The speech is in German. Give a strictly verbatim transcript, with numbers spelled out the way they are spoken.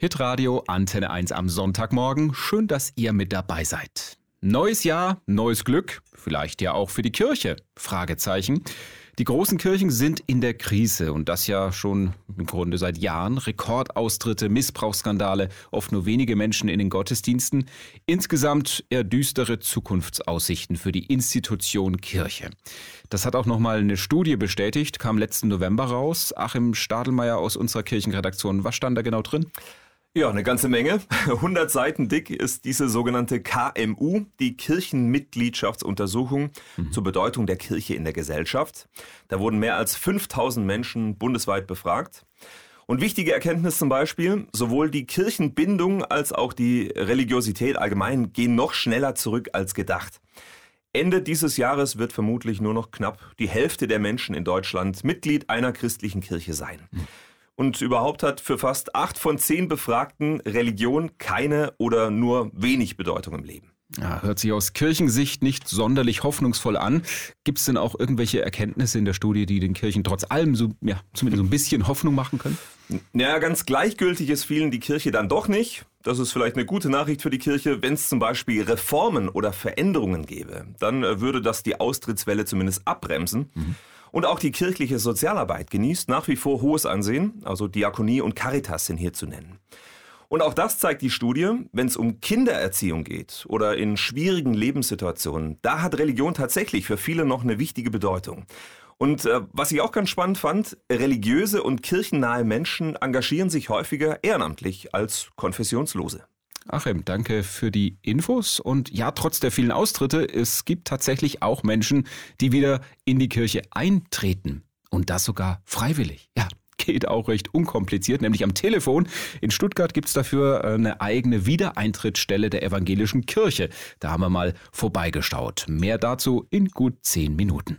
Hitradio Antenne eins am Sonntagmorgen. Schön, dass ihr mit dabei seid. Neues Jahr, neues Glück. Vielleicht ja auch für die Kirche? Fragezeichen. Die großen Kirchen sind in der Krise und das ja schon im Grunde seit Jahren. Rekordaustritte, Missbrauchsskandale, oft nur wenige Menschen in den Gottesdiensten. Insgesamt eher düstere Zukunftsaussichten für die Institution Kirche. Das hat auch nochmal eine Studie bestätigt, kam letzten November raus. Achim Stadelmeier aus unserer Kirchenredaktion, was stand da genau drin? Ja, eine ganze Menge. hundert Seiten dick ist diese sogenannte K M U, die Kirchenmitgliedschaftsuntersuchung mhm. zur Bedeutung der Kirche in der Gesellschaft. Da wurden mehr als fünftausend Menschen bundesweit befragt. Und wichtige Erkenntnis zum Beispiel, sowohl die Kirchenbindung als auch die Religiosität allgemein gehen noch schneller zurück als gedacht. Ende dieses Jahres wird vermutlich nur noch knapp die Hälfte der Menschen in Deutschland Mitglied einer christlichen Kirche sein. Mhm. Und überhaupt hat für fast acht von zehn Befragten Religion keine oder nur wenig Bedeutung im Leben. Ja, hört sich aus Kirchensicht nicht sonderlich hoffnungsvoll an. Gibt es denn auch irgendwelche Erkenntnisse in der Studie, die den Kirchen trotz allem so, ja, zumindest so ein bisschen Hoffnung machen können? Ja, ganz gleichgültig ist vielen die Kirche dann doch nicht. Das ist vielleicht eine gute Nachricht für die Kirche, wenn es zum Beispiel Reformen oder Veränderungen gäbe. Dann würde das die Austrittswelle zumindest abbremsen. Mhm. Und auch die kirchliche Sozialarbeit genießt nach wie vor hohes Ansehen, also Diakonie und Caritas sind hier zu nennen. Und auch das zeigt die Studie, wenn es um Kindererziehung geht oder in schwierigen Lebenssituationen, da hat Religion tatsächlich für viele noch eine wichtige Bedeutung. Und äh, was ich auch ganz spannend fand, religiöse und kirchennahe Menschen engagieren sich häufiger ehrenamtlich als Konfessionslose. Achim, danke für die Infos. Und ja, trotz der vielen Austritte, es gibt tatsächlich auch Menschen, die wieder in die Kirche eintreten. Und das sogar freiwillig. Ja, geht auch recht unkompliziert, nämlich am Telefon. In Stuttgart gibt es dafür eine eigene Wiedereintrittsstelle der evangelischen Kirche. Da haben wir mal vorbeigestaut. Mehr dazu in gut zehn Minuten.